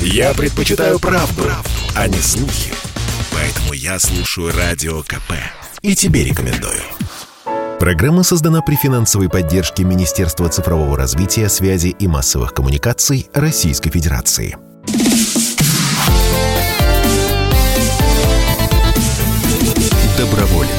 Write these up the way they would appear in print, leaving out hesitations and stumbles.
Я предпочитаю правду, а не слухи. Поэтому я слушаю Радио КП. И тебе рекомендую. Программа создана при финансовой поддержке Министерства цифрового развития, связи и массовых коммуникаций Российской Федерации. Доброволец.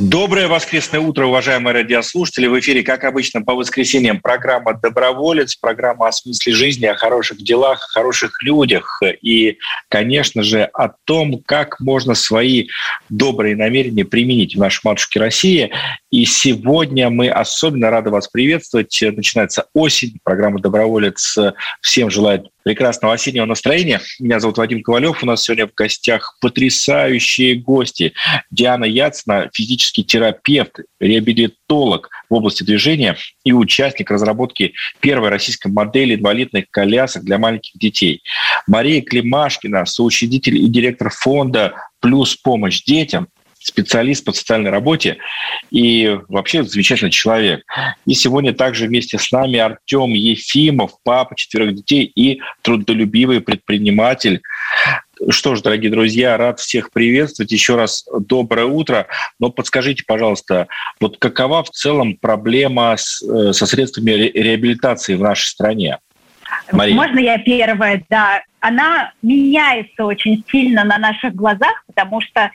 Доброе воскресное утро, уважаемые радиослушатели. В эфире, как обычно, по воскресеньям программа «Доброволец», программа о смысле жизни, о хороших делах, о хороших людях и, конечно же, о том, как можно свои добрые намерения применить в нашей матушке России. И сегодня мы особенно рады вас приветствовать. Начинается осень. Программа «Доброволец» всем желает прекрасного осеннего настроения. Меня зовут Вадим Ковалев. У нас сегодня в гостях потрясающие гости. Диана Яцына, физический терапевт, реабилитолог в области движения и участник разработки первой российской модели инвалидных колясок для маленьких детей. Мария Климашкина, соучредитель и директор фонда «Плюс помощь детям», специалист по социальной работе и вообще замечательный человек. И сегодня также вместе с нами Артём Ефимов, папа 4 детей и трудолюбивый предприниматель. Что ж, дорогие друзья, рад всех приветствовать. Еще раз доброе утро. Но подскажите, пожалуйста, вот какова в целом проблема со средствами реабилитации в нашей стране? Мария. Можно я первая? Да. Она меняется очень сильно на наших глазах, потому что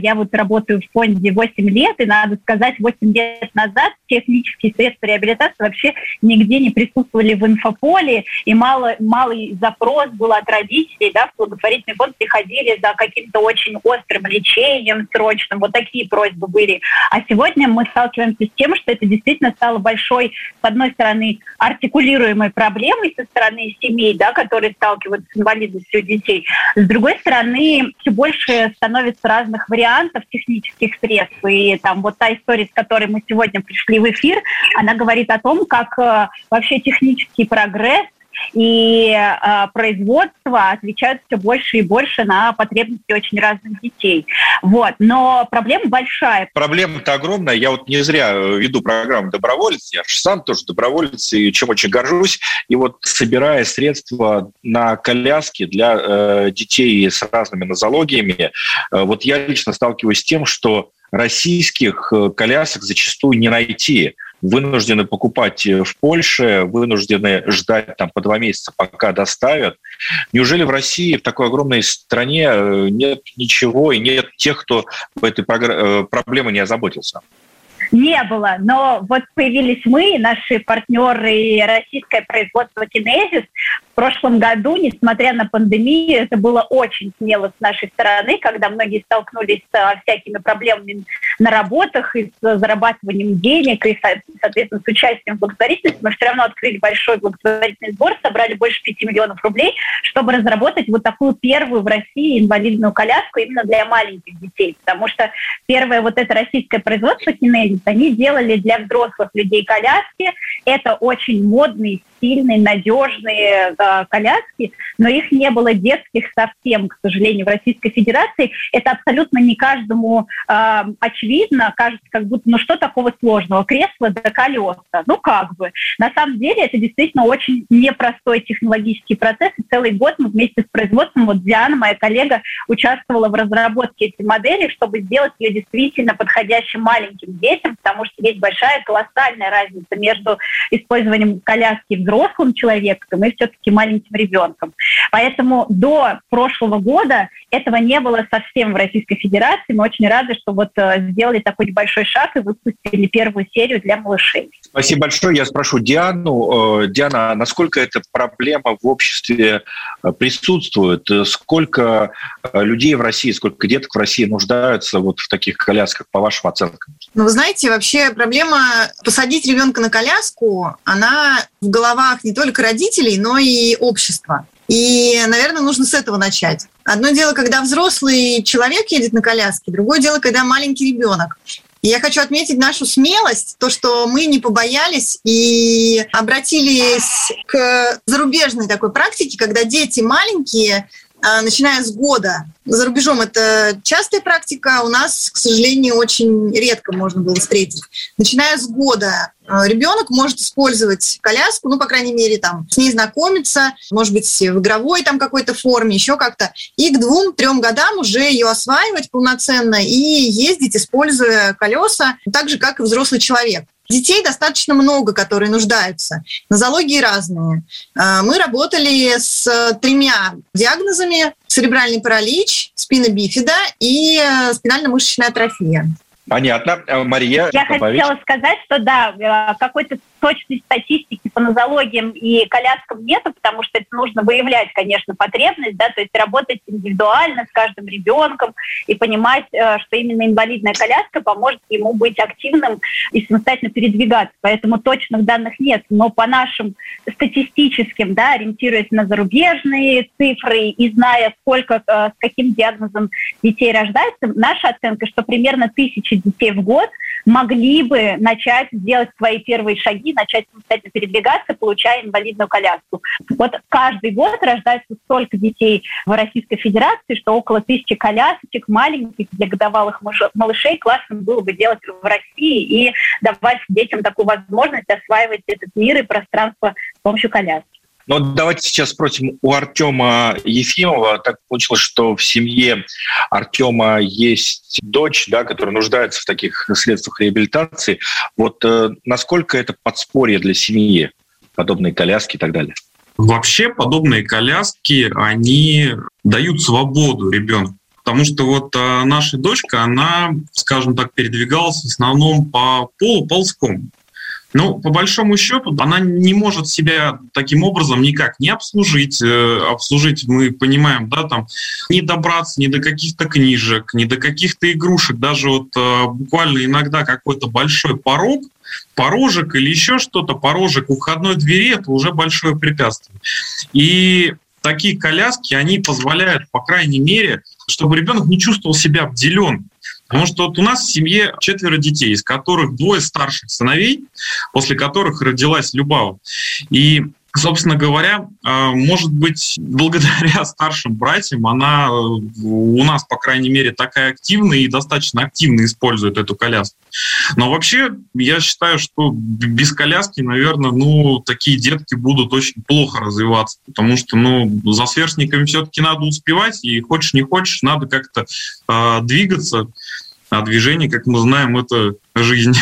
я вот работаю в фонде 8 лет, и, надо сказать, 8 лет назад технические средства реабилитации вообще нигде не присутствовали в инфополе, и малый запрос был от родителей, да, в благотворительный фонд приходили за каким-то очень острым лечением срочным, вот такие просьбы были. А сегодня мы сталкиваемся с тем, что это действительно стало большой, с одной стороны, артикулируемой проблемой со стороны семей, да, которые сталкиваются с инвалидностью детей. С другой стороны, все больше становится разных вариантов технических средств. И там вот та история, с которой мы сегодня пришли в эфир, она говорит о том, как вообще технический прогресс и производство отвечают все больше и больше на потребности очень разных детей. Вот. Но проблема большая. Проблема-то огромная. Я вот не зря веду программу «Доброволец». Я же сам тоже доброволец, и чем очень горжусь. И вот собирая средства на коляски для детей с разными нозологиями, вот я лично сталкиваюсь с тем, что российских колясок зачастую не найти. Вынуждены покупать в Польше, вынуждены ждать там по 2 месяца, пока доставят. Неужели в России, в такой огромной стране, нет ничего и нет тех, кто этой проблемой не озаботился? Не было, но вот появились мы, наши партнеры и российское производство «Кинезис». В прошлом году, несмотря на пандемию, это было очень смело с нашей стороны, когда многие столкнулись с всякими проблемами на работах и с зарабатыванием денег, и, соответственно, с участием в благотворительности. Мы все равно открыли большой благотворительный сбор, собрали больше 5 миллионов рублей, чтобы разработать вот такую первую в России инвалидную коляску именно для маленьких детей. Потому что первое вот это российское производство «Кинезис», они делали для взрослых людей коляски. Это очень модные, сильные, надежные коляски, но их не было детских совсем, к сожалению, в Российской Федерации. Это абсолютно не каждому очевидно. Кажется, как будто, ну что такого сложного? Кресло до колеса. Ну как бы. На самом деле это действительно очень непростой технологический процесс. И целый год мы вместе с производством, вот Диана, моя коллега, участвовала в разработке этой модели, чтобы сделать ее действительно подходящей маленьким детям, потому что есть большая, колоссальная разница между использованием коляски взрослым человеком и все-таки маленьким ребенком. Поэтому до прошлого года этого не было совсем в Российской Федерации. Мы очень рады, что вот сделали такой небольшой шаг и выпустили первую серию для малышей. Спасибо большое. Я спрошу Диану. Диана, насколько эта проблема в обществе присутствует? Сколько людей в России, сколько деток в России нуждаются вот в таких колясках, по вашим оценкам? Ну, вы знаете, вообще проблема посадить ребенка на коляску, она в головах не только родителей, но и общества. И, наверное, нужно с этого начать. Одно дело, когда взрослый человек едет на коляске, другое дело, когда маленький ребенок. И я хочу отметить нашу смелость, то, что мы не побоялись и обратились к зарубежной такой практике, когда дети маленькие начиная с года. За рубежом это частая практика, у нас, к сожалению, очень редко можно было встретить. Начиная с года ребенок может использовать коляску, ну, по крайней мере, там, с ней знакомиться, может быть, в игровой там какой-то форме, еще как-то. И к 2-3 годам уже ее осваивать полноценно и ездить, используя колеса, так же, как и взрослый человек. Детей достаточно много, которые нуждаются. Нозологии разные. Мы работали с 3 диагнозами: церебральный паралич, спина бифида и спинально-мышечная атрофия. Понятно. Мария, я хотела сказать, что да, какой-то точной статистики по нозологиям и коляскам нету, потому что это нужно выявлять, конечно, потребность, да, то есть работать индивидуально с каждым ребенком и понимать, что именно инвалидная коляска поможет ему быть активным и самостоятельно передвигаться. Поэтому точных данных нет, но по нашим статистическим, да, ориентируясь на зарубежные цифры и зная, сколько с каким диагнозом детей рождается, наша оценка, что примерно 1000 детей в год могли бы начать делать свои первые шаги, начать самостоятельно передвигаться, получая инвалидную коляску. Вот каждый год рождается столько детей в Российской Федерации, что около 1000 колясочек маленьких для годовалых малышей классно было бы делать в России и давать детям такую возможность осваивать этот мир и пространство с помощью коляски. Но давайте сейчас спросим у Артёма Ефимова. Так получилось, что в семье Артёма есть дочь, да, которая нуждается в таких средствах реабилитации. Вот насколько это подспорье для семьи, подобные коляски и так далее? Вообще подобные коляски, они дают свободу ребенку. Потому что вот наша дочка, она, скажем так, передвигалась в основном по полу ползком. Ну, по большому счету, она не может себя таким образом никак не обслужить. Обслужить, мы понимаем, да, там, не добраться ни до каких-то книжек, ни до каких-то игрушек. Даже вот буквально иногда какой-то большой порог, порожек или еще что-то, порожек у входной двери — это уже большое препятствие. И такие коляски, они позволяют, по крайней мере, чтобы ребенок не чувствовал себя обделённым. Потому что вот у нас в семье 4 детей, из которых 2 старших сыновей, после которых родилась Любава. И, собственно говоря, может быть, благодаря старшим братьям она у нас, по крайней мере, такая активная и достаточно активно использует эту коляску. Но вообще, я считаю, что без коляски, наверное, ну, такие детки будут очень плохо развиваться, потому что, ну, за сверстниками все-таки надо успевать, и хочешь не хочешь, надо как-то двигаться. А движение, как мы знаем, это жизнь.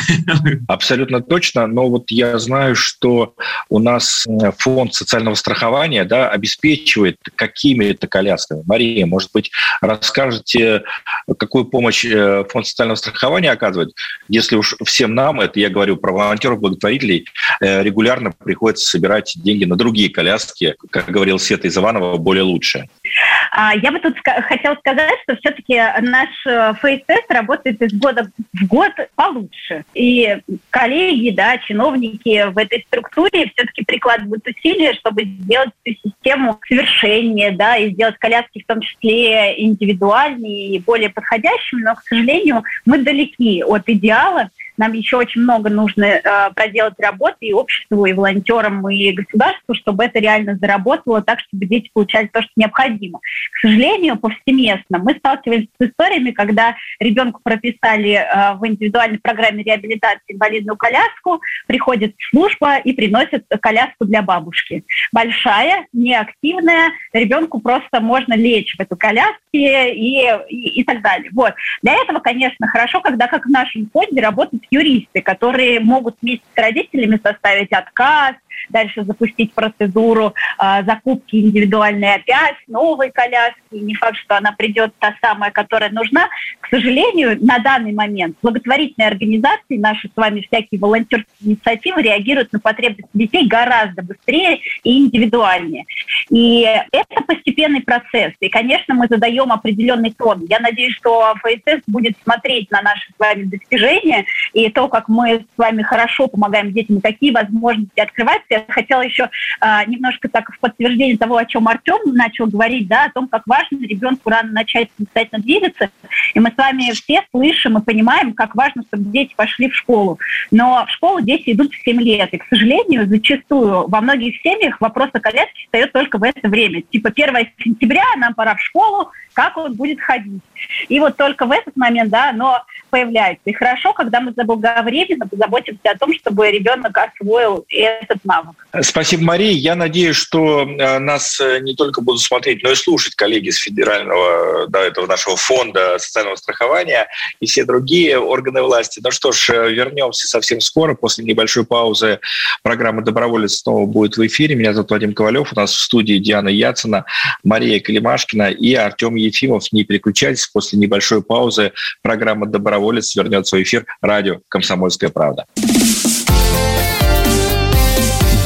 Абсолютно точно. Но вот я знаю, что у нас фонд социального страхования, да, обеспечивает какими-то колясками. Мария, может быть, расскажете, какую помощь фонд социального страхования оказывает? Если уж всем нам, это я говорю про волонтеров, благотворителей, регулярно приходится собирать деньги на другие коляски, как говорил Света Изованова, более лучшие. Я бы тут хотела сказать, что все-таки наш фейс-тест работает из года в год получше. И коллеги, да, чиновники в этой структуре все-таки прикладывают усилия, чтобы сделать эту систему совершеннее, да, и сделать коляски в том числе индивидуальнее и более подходящими. Но, к сожалению, мы далеки от идеала. Нам еще очень много нужно проделать работы и обществу, и волонтерам, и государству, чтобы это реально заработало так, чтобы дети получали то, что необходимо. К сожалению, повсеместно мы сталкиваемся с историями, когда ребенку прописали в индивидуальной программе реабилитации инвалидную коляску, приходит служба и приносит коляску для бабушки. Большая, неактивная, ребенку просто можно лечь в эту коляску и так далее. Вот. Для этого, конечно, хорошо, когда, как в нашем фонде, работают юристы, которые могут вместе с родителями составить отказ, дальше запустить процедуру закупки индивидуальной опять, новой коляски. Не факт, что она придет та самая, которая нужна. К сожалению, на данный момент благотворительные организации, наши с вами всякие волонтерские инициативы, реагируют на потребности детей гораздо быстрее и индивидуальнее. И это постепенный процесс. И, конечно, мы задаем определенный тон. Я надеюсь, что ФСС будет смотреть на наши с вами достижения и то, как мы с вами хорошо помогаем детям, какие возможности открывать, я хотела еще немножко так в подтверждение того, о чем Артём начал говорить, да, о том, как важно ребенку рано начать самостоятельно двигаться. И мы с вами все слышим и понимаем, как важно, чтобы дети пошли в школу. Но в школу дети идут в 7 лет. И, к сожалению, зачастую во многих семьях вопрос о коляске встает только в это время. Типа 1 сентября, нам пора в школу, как он будет ходить. И вот только в этот момент, да, оно появляется. И хорошо, когда мы заблаговременно позаботимся о том, чтобы ребенок освоил этот навык. Спасибо, Мария. Я надеюсь, что нас не только будут смотреть, но и слушать коллеги с федерального, да, этого нашего фонда социального страхования и все другие органы власти. Ну что ж, вернемся совсем скоро. После небольшой паузы программа «Доброволец» снова будет в эфире. Меня зовут Вадим Ковалев. У нас в студии Диана Яцына, Мария Климашкина и Артём Ефимов. Не переключайтесь. После небольшой паузы программа «Доброволец» вернется в эфир. Радио «Комсомольская правда».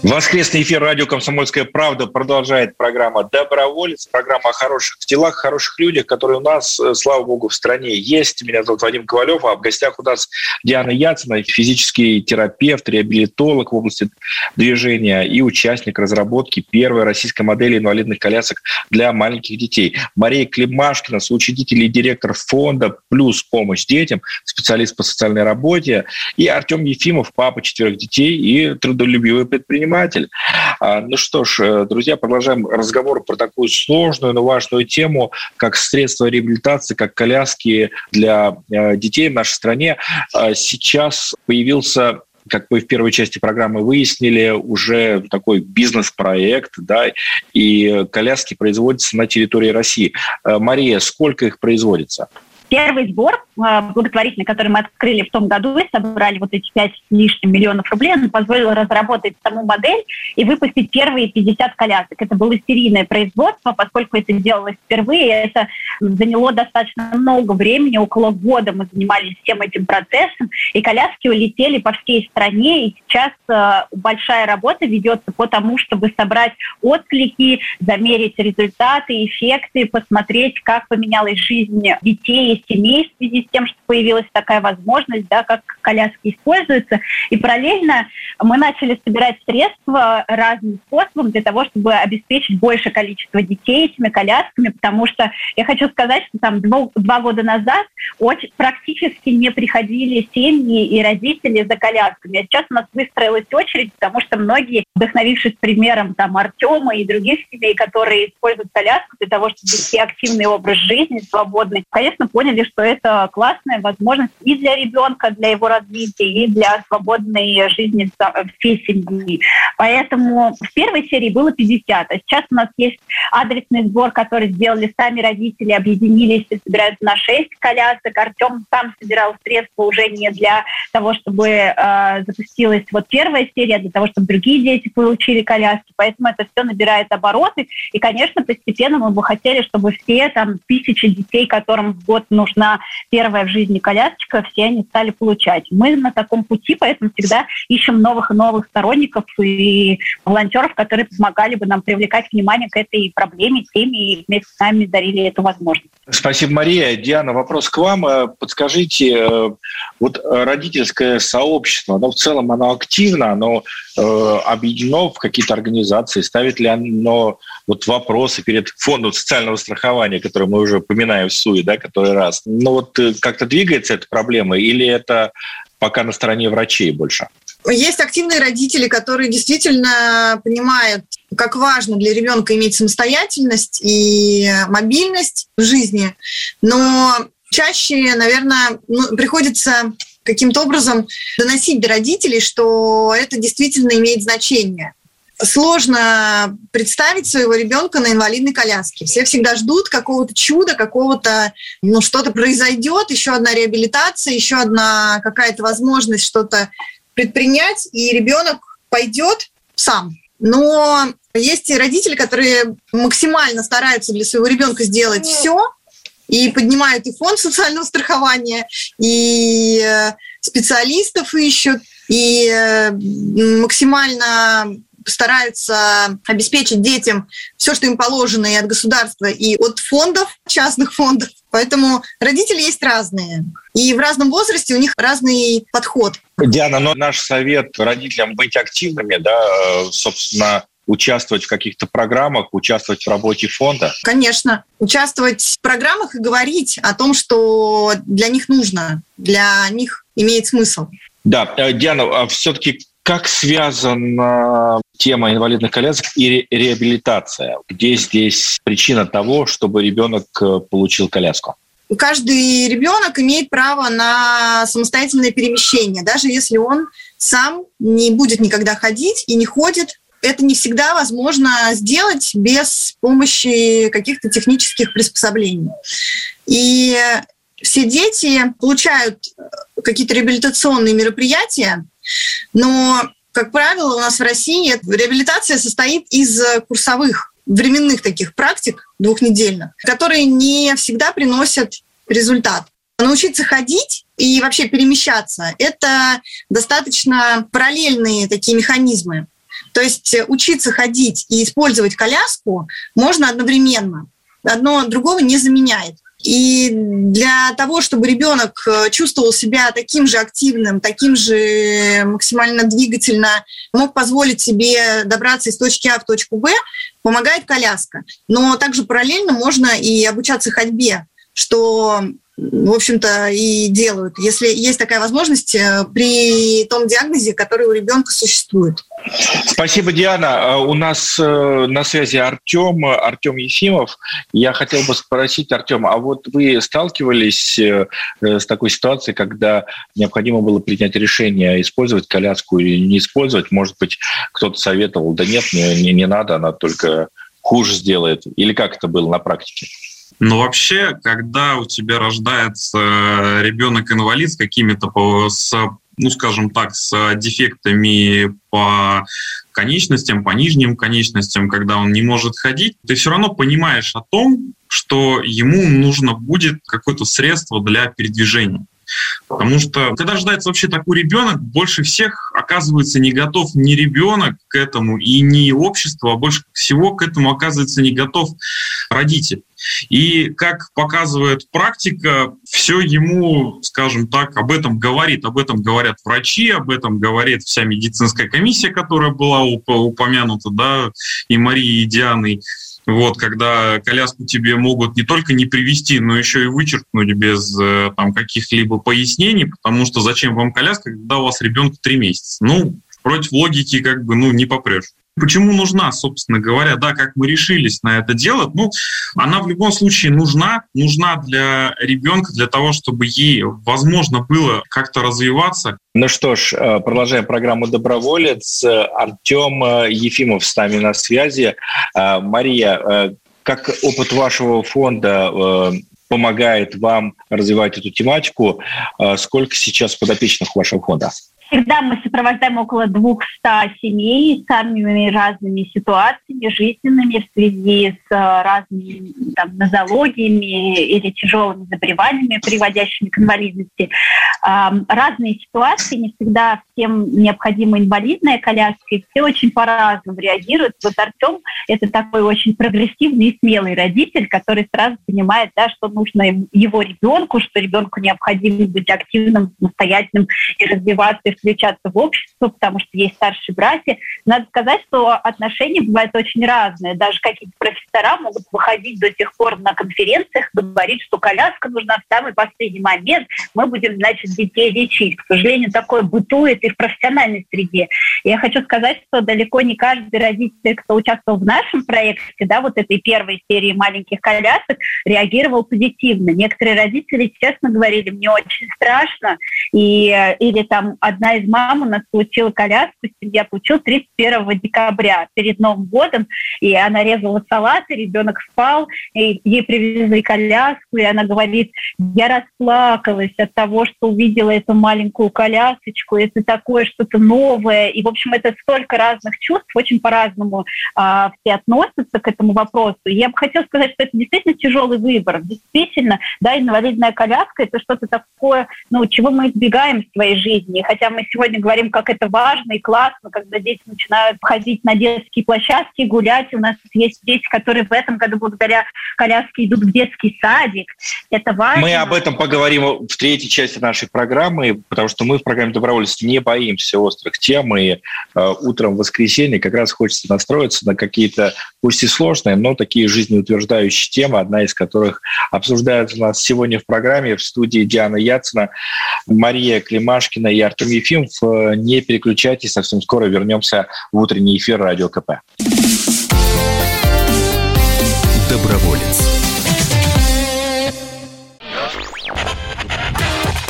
Воскресный эфир радио «Комсомольская правда» продолжает программа «Доброволец», программа о хороших делах, хороших людях, которые у нас, слава богу, в стране есть. Меня зовут Вадим Ковалев, а в гостях у нас Диана Яцына, физический терапевт, реабилитолог в области движения и участник разработки первой российской модели инвалидных колясок для маленьких детей. Мария Климашкина, соучредитель и директор фонда «Плюс помощь детям», специалист по социальной работе, и Артём Ефимов, папа 4 детей и трудолюбивый предприниматель. Ну что ж, друзья, продолжаем разговор про такую сложную, но важную тему, как средства реабилитации, как коляски для детей в нашей стране. Сейчас появился, как мы в первой части программы выяснили, уже такой бизнес-проект, да, и коляски производятся на территории России. Мария, сколько их производится? Первый сбор благотворительный, который мы открыли в том году, и собрали вот эти 5 с лишним миллионов рублей, он позволил разработать саму модель и выпустить первые 50 колясок. Это было серийное производство, поскольку это делалось впервые, это заняло достаточно много времени, около года мы занимались всем этим процессом, и коляски улетели по всей стране, и сейчас большая работа ведется по тому, чтобы собрать отклики, замерить результаты, эффекты, посмотреть, как поменялась жизнь детей и семей в связи с тем, что появилась такая возможность, да, как коляски используются. И параллельно мы начали собирать средства разным способом для того, чтобы обеспечить большее количество детей этими колясками, потому что я хочу сказать, что там 2 года назад практически не приходили семьи и родители за колясками. А сейчас у нас выстроилась очередь, потому что многие, вдохновившись примером там Артёма и других семей, которые используют коляску для того, чтобы вести активный образ жизни, свободный, конечно, поняли, что это классная возможность и для ребенка, для его развития, и для свободной жизни всей семьи. Поэтому в первой серии было 50, а сейчас у нас есть адресный сбор, который сделали сами родители, объединились и собираются на 6 колясок. Артём сам собирал средства уже не для того, чтобы запустилась вот первая серия, а для того, чтобы другие дети получили коляски. Поэтому это все набирает обороты. И, конечно, постепенно мы бы хотели, чтобы все там 1000 детей, которым в год нужна первая в жизни колясочка, все они стали получать. Мы на таком пути, поэтому всегда ищем новых и новых сторонников и волонтеров, которые помогали бы нам привлекать внимание к этой проблеме, теме, и вместе с нами дарили эту возможность. Спасибо, Мария. Диана, вопрос к вам. Подскажите, вот родительское сообщество, оно в целом оно активно, оно объединено в какие-то организации, ставит ли оно вот вопросы перед фондом социального страхования, который мы уже упоминаем в СУИ, да, который раз. Но вот как-то двигается эта проблема, или это пока на стороне врачей больше? Есть активные родители, которые действительно понимают, как важно для ребенка иметь самостоятельность и мобильность в жизни, но чаще, наверное, приходится каким-то образом доносить до родителей, что это действительно имеет значение. Сложно представить своего ребенка на инвалидной коляске. Все всегда ждут какого-то чуда, какого-то, что-то произойдет, еще одна реабилитация, еще одна какая-то возможность что-то предпринять, и ребенок пойдет сам. Но есть и родители, которые максимально стараются для своего ребенка сделать все и поднимают и фонд социального страхования, и специалистов ищут, и максимально стараются обеспечить детям все, что им положено и от государства, и от фондов, частных фондов. Поэтому родители есть разные. И в разном возрасте у них разный подход. Диана, но наш совет родителям быть активными, да, собственно, участвовать в каких-то программах, участвовать в работе фонда? Конечно. Участвовать в программах и говорить о том, что для них нужно, для них имеет смысл. Да, Диана, а все-таки как связана тема инвалидных колясок и реабилитация? Где здесь причина того, чтобы ребенок получил коляску? Каждый ребенок имеет право на самостоятельное перемещение, даже если он сам не будет никогда ходить и не ходит. Это не всегда возможно сделать без помощи каких-то технических приспособлений. И все дети получают какие-то реабилитационные мероприятия, но, как правило, у нас в России реабилитация состоит из курсовых, временных таких практик двухнедельных, которые не всегда приносят результат. Научиться ходить и вообще перемещаться – это достаточно параллельные такие механизмы. То есть учиться ходить и использовать коляску можно одновременно. Одно другого не заменяет. И для того, чтобы ребенок чувствовал себя таким же активным, таким же максимально двигательно, мог позволить себе добраться из точки А в точку Б, помогает коляска. Но также параллельно можно и обучаться ходьбе, что, в общем-то, и делают, если есть такая возможность при том диагнозе, который у ребенка существует. Спасибо, Диана. У нас на связи Артём Ефимов. Я хотел бы спросить, Артём, а вот вы сталкивались с такой ситуацией, когда необходимо было принять решение, использовать коляску или не использовать? Может быть, кто-то советовал, да нет, не надо, она только хуже сделает. Или как это было на практике? Но вообще, когда у тебя рождается ребенок-инвалид с какими-то, с дефектами по конечностям, по нижним конечностям, когда он не может ходить, ты все равно понимаешь о том, что ему нужно будет какое-то средство для передвижения. Потому что, когда рождается вообще такой ребенок, больше всех оказывается не готов ни ребенок к этому, и не общество, а больше всего к этому оказывается не готов родитель. И, как показывает практика, все ему, об этом говорят врачи, об этом говорит вся медицинская комиссия, которая была упомянута, да, и Марии, и Дианой. Вот, когда коляску тебе могут не только не привезти, но еще и вычеркнуть без каких-либо пояснений, потому что зачем вам коляска, когда у вас ребенку 3 месяца? Против логики не попрешь. Почему нужна, собственно говоря, как мы решились на это делать? Она в любом случае нужна для ребенка, для того, чтобы ей возможно было как-то развиваться. Ну что ж, продолжаем программу «Доброволец». Артём Ефимов с нами на связи. Мария, как опыт вашего фонда помогает вам развивать эту тематику? Сколько сейчас подопечных вашего фонда? Всегда мы сопровождаем около 200 семей с самыми разными ситуациями жизненными в связи с разными нозологиями или тяжелыми заболеваниями, приводящими к инвалидности. Разные ситуации, не всегда всем необходима инвалидная коляска, и все очень по-разному реагируют. Вот Артём – это такой очень прогрессивный и смелый родитель, который сразу понимает, что нужно его ребенку, что ребенку необходимо быть активным, самостоятельным и развиваться, и включаться в общество, потому что есть старшие братья. Надо сказать, что отношения бывают очень разные. Даже какие-то профессора могут выходить до тех пор на конференциях, говорить, что коляска нужна в самый последний момент, мы будем, детей лечить. К сожалению, такое бытует и в профессиональной среде. Я хочу сказать, что далеко не каждый родитель, кто участвовал в нашем проекте, этой первой серии маленьких колясок, реагировал позитивно. Некоторые родители честно говорили, мне очень страшно, или одна из мам у нас получила коляску, семья получила 31 декабря, перед Новым годом, и она резала салат, и ребенок спал, и ей привезли коляску, и она говорит, я расплакалась от того, что увидела эту маленькую колясочку, это так такое, что-то новое. И, в общем, это столько разных чувств, очень по-разному все относятся к этому вопросу. И я бы хотела сказать, что это действительно тяжелый выбор. Действительно, да, инвалидная коляска – это что-то такое, ну, чего мы избегаем в своей жизни. Хотя мы сегодня говорим, как это важно и классно, когда дети начинают ходить на детские площадки, гулять. У нас есть дети, которые в этом году благодаря коляске идут в детский садик. Это важно. Мы об этом поговорим в третьей части нашей программы, потому что мы в программе «Доброволец» не боимся острых тем, и утром в воскресенье как раз хочется настроиться на какие-то, пусть и сложные, но такие жизнеутверждающие темы, одна из которых обсуждается у нас сегодня в программе. В студии Диана Яцына, Мария Климашкина и Артём Ефимов. Не переключайтесь, совсем скоро вернемся в утренний эфир «Радио КП». Доброволец.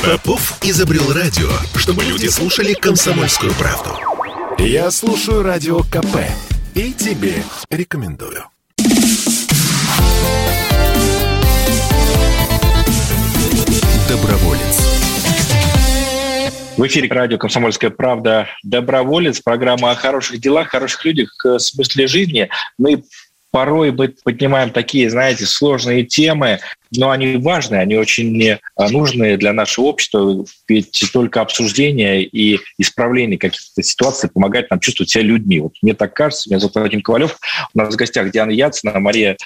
Попов изобрел радио, чтобы люди слушали «Комсомольскую правду». Я слушаю радио КП и тебе рекомендую. Доброволец. В эфире радио «Комсомольская правда» «Доброволец». Программа о хороших делах, хороших людях, смысле жизни. Мы порой поднимаем такие, знаете, сложные темы, но они важные, они очень нужные для нашего общества. Ведь только обсуждение и исправление каких-то ситуаций помогает нам чувствовать себя людьми. Вот мне так кажется. Меня зовут Вадим Ковалев. У нас в гостях Диана Яцына, Мария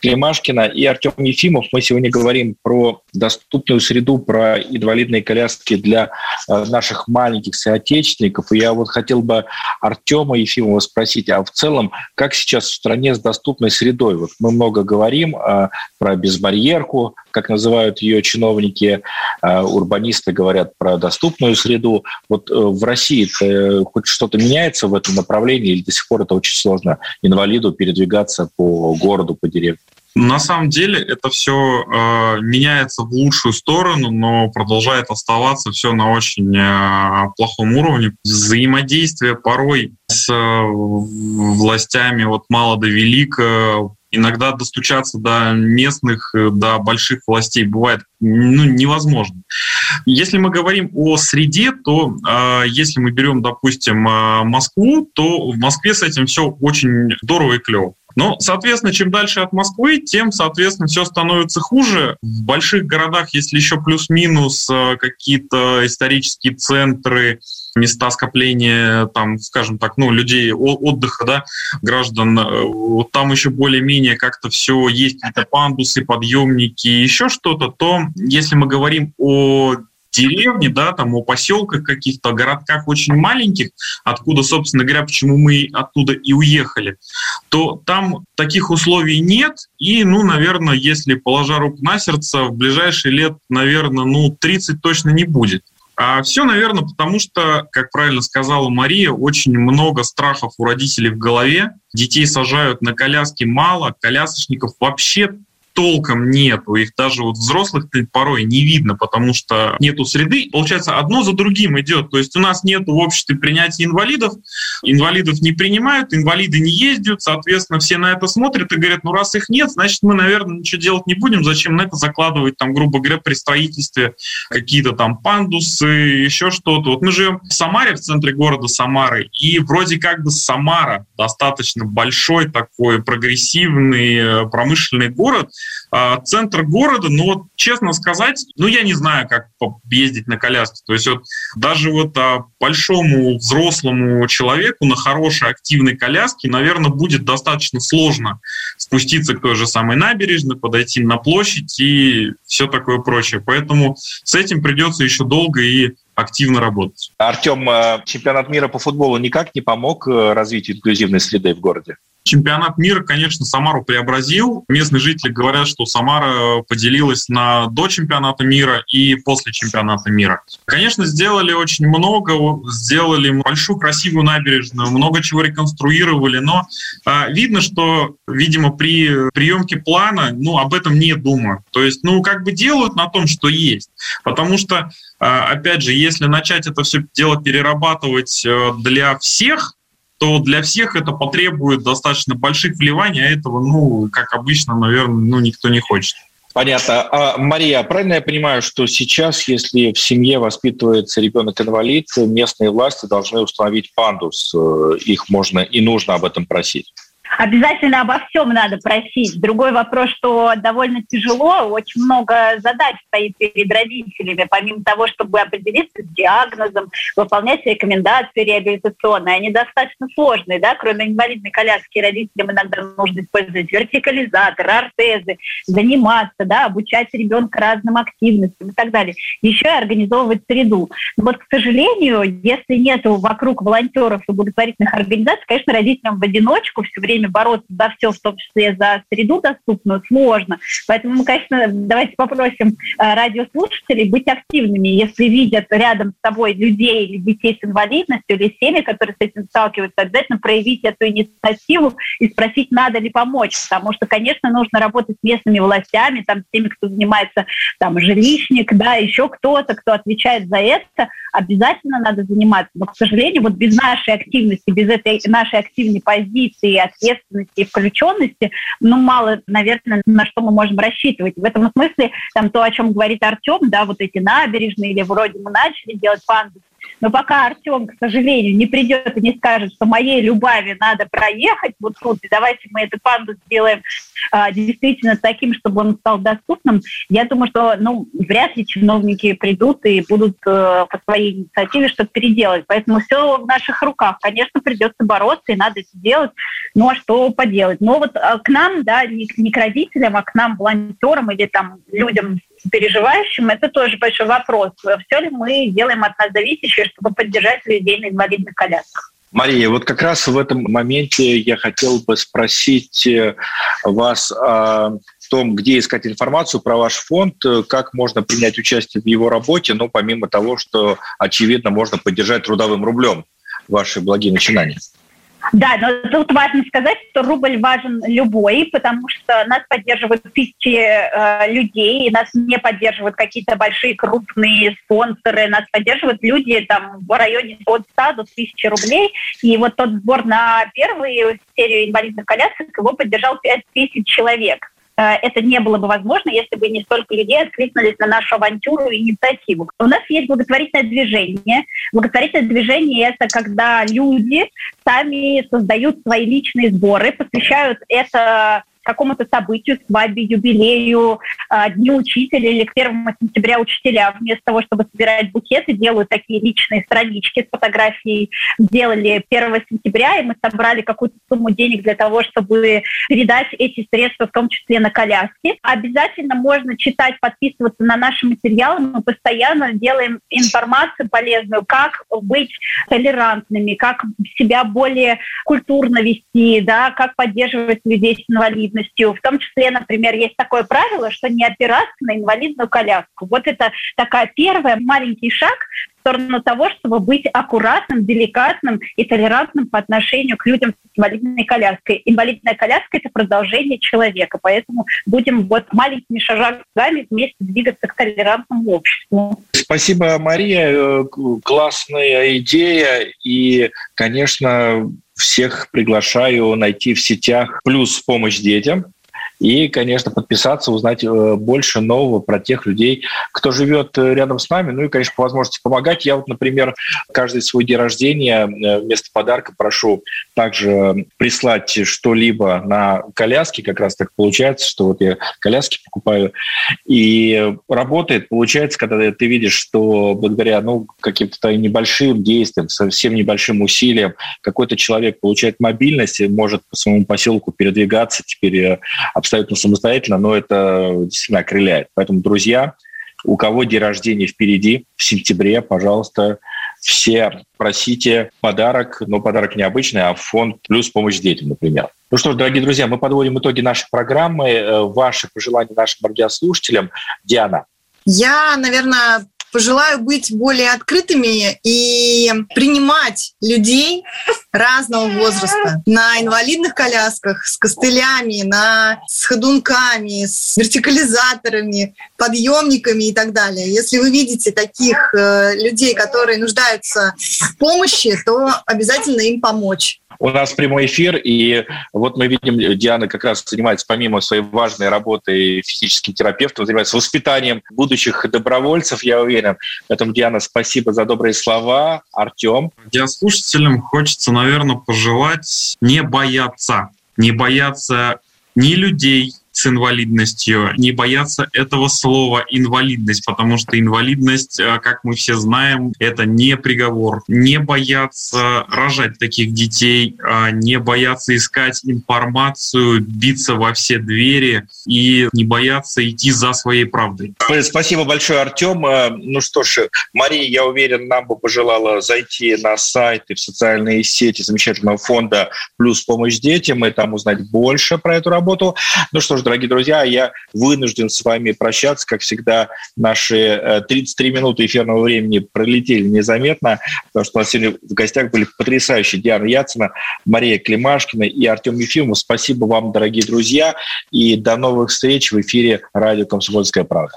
Климашкина и Артём Ефимов. Мы сегодня говорим про доступную среду, про инвалидные коляски для наших маленьких соотечественников. И я вот хотел бы Артёма Ефимова спросить, а в целом, как сейчас в стране с доступной средой? Вот мы много говорим про безбарьерку, как называют ее чиновники, урбанисты говорят про доступную среду. Вот в России хоть что-то меняется в этом направлении, или до сих пор это очень сложно инвалиду передвигаться по городу, по деревне? На самом деле это все меняется в лучшую сторону, но продолжает оставаться все на очень плохом уровне. Взаимодействие порой с властями от мала до велика. Иногда достучаться до местных, до больших властей бывает невозможно. Если мы говорим о среде, то если мы берем, допустим, Москву, то в Москве с этим все очень здорово и клево. Но, соответственно, чем дальше от Москвы, тем, соответственно, все становится хуже. В больших городах, если еще плюс-минус какие-то исторические центры, места скопления, там, скажем так, людей отдыха, да, граждан, вот там еще более-менее как-то все есть, какие-то пандусы, подъемники, еще что-то, то если мы говорим о деревни, да, там, о поселках каких-то, городках очень маленьких, откуда, собственно говоря, почему мы оттуда и уехали, то там таких условий нет, и, наверное, если положа руку на сердце, в ближайшие лет, наверное, 30 точно не будет. А все, наверное, потому что, как правильно сказала Мария, очень много страхов у родителей в голове, детей сажают на коляски мало, колясочников вообще толком нету, их даже взрослых порой не видно, потому что нету среды. Получается, одно за другим идет. То есть у нас нету в обществе принятия инвалидов, инвалидов не принимают, инвалиды не ездят, соответственно, все на это смотрят и говорят, раз их нет, значит, мы, наверное, ничего делать не будем, зачем на это закладывать, грубо говоря, при строительстве какие-то пандусы, еще что-то. Вот мы живем в Самаре, в центре города Самары, и вроде как бы Самара достаточно большой такой прогрессивный промышленный город, центр города, честно сказать, я не знаю, как ездить на коляске. То есть даже большому взрослому человеку на хорошей активной коляске, наверное, будет достаточно сложно спуститься к той же самой набережной, подойти на площадь и все такое прочее. Поэтому с этим придется еще долго и активно работать. Артём, чемпионат мира по футболу никак не помог развитию инклюзивной среды в городе? Чемпионат мира, конечно, Самару преобразил. Местные жители говорят, что Самара поделилась на до чемпионата мира и после чемпионата мира. Конечно, сделали очень много, сделали большую красивую набережную, много чего реконструировали, но видно, что, видимо, при приемке плана, об этом не думают. То есть, делают на том, что есть. Потому что, опять же, если начать это все дело перерабатывать для всех, то для всех это потребует достаточно больших вливаний, а этого, как обычно, наверное, никто не хочет. Понятно. А, Мария, правильно я понимаю, что сейчас, если в семье воспитывается ребенок-инвалид, местные власти должны установить пандус? Их можно и нужно об этом просить? Обязательно обо всем надо просить. Другой вопрос, что довольно тяжело, очень много задач стоит перед родителями, помимо того, чтобы определиться с диагнозом, выполнять рекомендации реабилитационные. Они достаточно сложные, да, кроме инвалидной коляски родителям иногда нужно использовать вертикализатор, ортезы, заниматься, да, обучать ребенка разным активностям и так далее. Еще и организовывать среду. Но вот, к сожалению, если нет вокруг волонтеров и благотворительных организаций, конечно, родителям в одиночку все время бороться за все, в том числе за среду доступную, сложно. Поэтому мы, конечно, давайте попросим радиослушателей быть активными. Если видят рядом с собой людей или детей с инвалидностью, или семьи, которые с этим сталкиваются, обязательно проявить эту инициативу и спросить, надо ли помочь. Потому что, конечно, нужно работать с местными властями, там, с теми, кто занимается, там, жилищник, да, еще кто-то, кто отвечает за это. Обязательно надо заниматься. Но, к сожалению, вот без нашей активности, без этой нашей активной позиции, ответственности и включенности, ну, мало, наверное, на что мы можем рассчитывать. В этом смысле, там, то, о чем говорит Артём, да, вот эти набережные, или вроде мы начали делать пандусы, но пока Артём, к сожалению, не придет и не скажет, что моей Любави надо проехать вот тут, и давайте мы этот пандус сделаем действительно таким, чтобы он стал доступным, я думаю, что, ну, вряд ли чиновники придут и будут по своей инициативе что-то переделать. Поэтому все в наших руках. Конечно, придется бороться, и надо это делать. Ну, а что поделать? Но вот к нам, да, не к родителям, а к нам, волонтерам или там людям переживающим, это тоже большой вопрос. Все ли мы делаем от нас зависящее, чтобы поддержать людей на инвалидных колясках? Мария, вот как раз в этом моменте я хотел бы спросить вас о том, где искать информацию про ваш фонд, как можно принять участие в его работе, ну, помимо того, что, очевидно, можно поддержать трудовым рублем ваши благие начинания. Да, но тут важно сказать, что рубль важен любой, потому что нас поддерживают тысячи людей, и нас не поддерживают какие-то большие крупные спонсоры, нас поддерживают люди там в районе от 100 до 1000 рублей. И вот тот сбор на первую серию инвалидных колясок, его поддержал 5000 человек. Это не было бы возможно, если бы не столько людей откликнулись на нашу авантюру и инициативу. У нас есть благотворительное движение. Благотворительное движение – это когда люди сами создают свои личные сборы, посвящают это какому-то событию, свадьбе, юбилею, дню учителя или к 1 сентября учителя. Вместо того, чтобы собирать букеты, делают такие личные странички с фотографией. Делали 1 сентября, и мы собрали какую-то сумму денег для того, чтобы передать эти средства, в том числе на коляски. Обязательно можно читать, подписываться на наши материалы. Мы постоянно делаем информацию полезную, как быть толерантными, как себя более культурно вести, да, как поддерживать людей с инвалидностью. В том числе, например, есть такое правило, что не опираться на инвалидную коляску. Вот это такая первая маленький шаг в сторону того, чтобы быть аккуратным, деликатным и толерантным по отношению к людям с инвалидной коляской. Инвалидная коляска – это продолжение человека, поэтому будем вот маленькими шагами вместе двигаться к толерантному обществу. Спасибо, Мария. Классная идея и, конечно, всех приглашаю найти в сетях «Плюс помощь детям» и, конечно, подписаться, узнать больше нового про тех людей, кто живет рядом с нами, ну и, конечно, по возможности помогать. Я вот, например, каждый свой день рождения вместо подарка прошу также прислать что-либо на коляске. Как раз так получается, что вот я коляски покупаю. И работает, получается, когда ты видишь, что благодаря, ну, каким-то небольшим действиям, совсем небольшим усилиям какой-то человек получает мобильность и может по своему поселку передвигаться теперь абсолютно самостоятельно, но это действительно окрыляет. Поэтому, друзья, у кого день рождения впереди, в сентябре, пожалуйста, все просите подарок, но подарок не обычный, а фонд «Плюс помощь детям», например. Ну что ж, дорогие друзья, мы подводим итоги нашей программы. Ваши пожелания нашим радиослушателям. Диана. Я, наверное, пожелаю быть более открытыми и принимать людей разного возраста на инвалидных колясках, с костылями, с ходунками, с вертикализаторами, подъемниками и так далее. Если вы видите таких людей, которые нуждаются в помощи, то обязательно им помочь. У нас прямой эфир, и вот мы видим, Диана как раз занимается, помимо своей важной работы физическим терапевтом, занимается воспитанием будущих добровольцев, я уверен. Поэтому, Диана, спасибо за добрые слова. Артём? Слушателям хочется, наверное, пожелать не бояться. Не бояться ни людей с инвалидностью, не бояться этого слова «инвалидность», потому что инвалидность, как мы все знаем, это не приговор. Не бояться рожать таких детей, не бояться искать информацию, биться во все двери и не бояться идти за своей правдой. Спасибо большое, Артём. Ну что ж, Мария, я уверен, нам бы пожелала зайти на сайт и в социальные сети замечательного фонда «Плюс помощь детям» и там узнать больше про эту работу. Ну что ж, дорогие друзья, я вынужден с вами прощаться. Как всегда, наши 33 минуты эфирного времени пролетели незаметно, потому что у нас сегодня в гостях были потрясающие Диана Яцына, Мария Климашкина и Артём Ефимов. Спасибо вам, дорогие друзья, и до новых встреч в эфире радио «Комсомольская правда».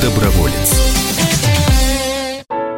Доброволец.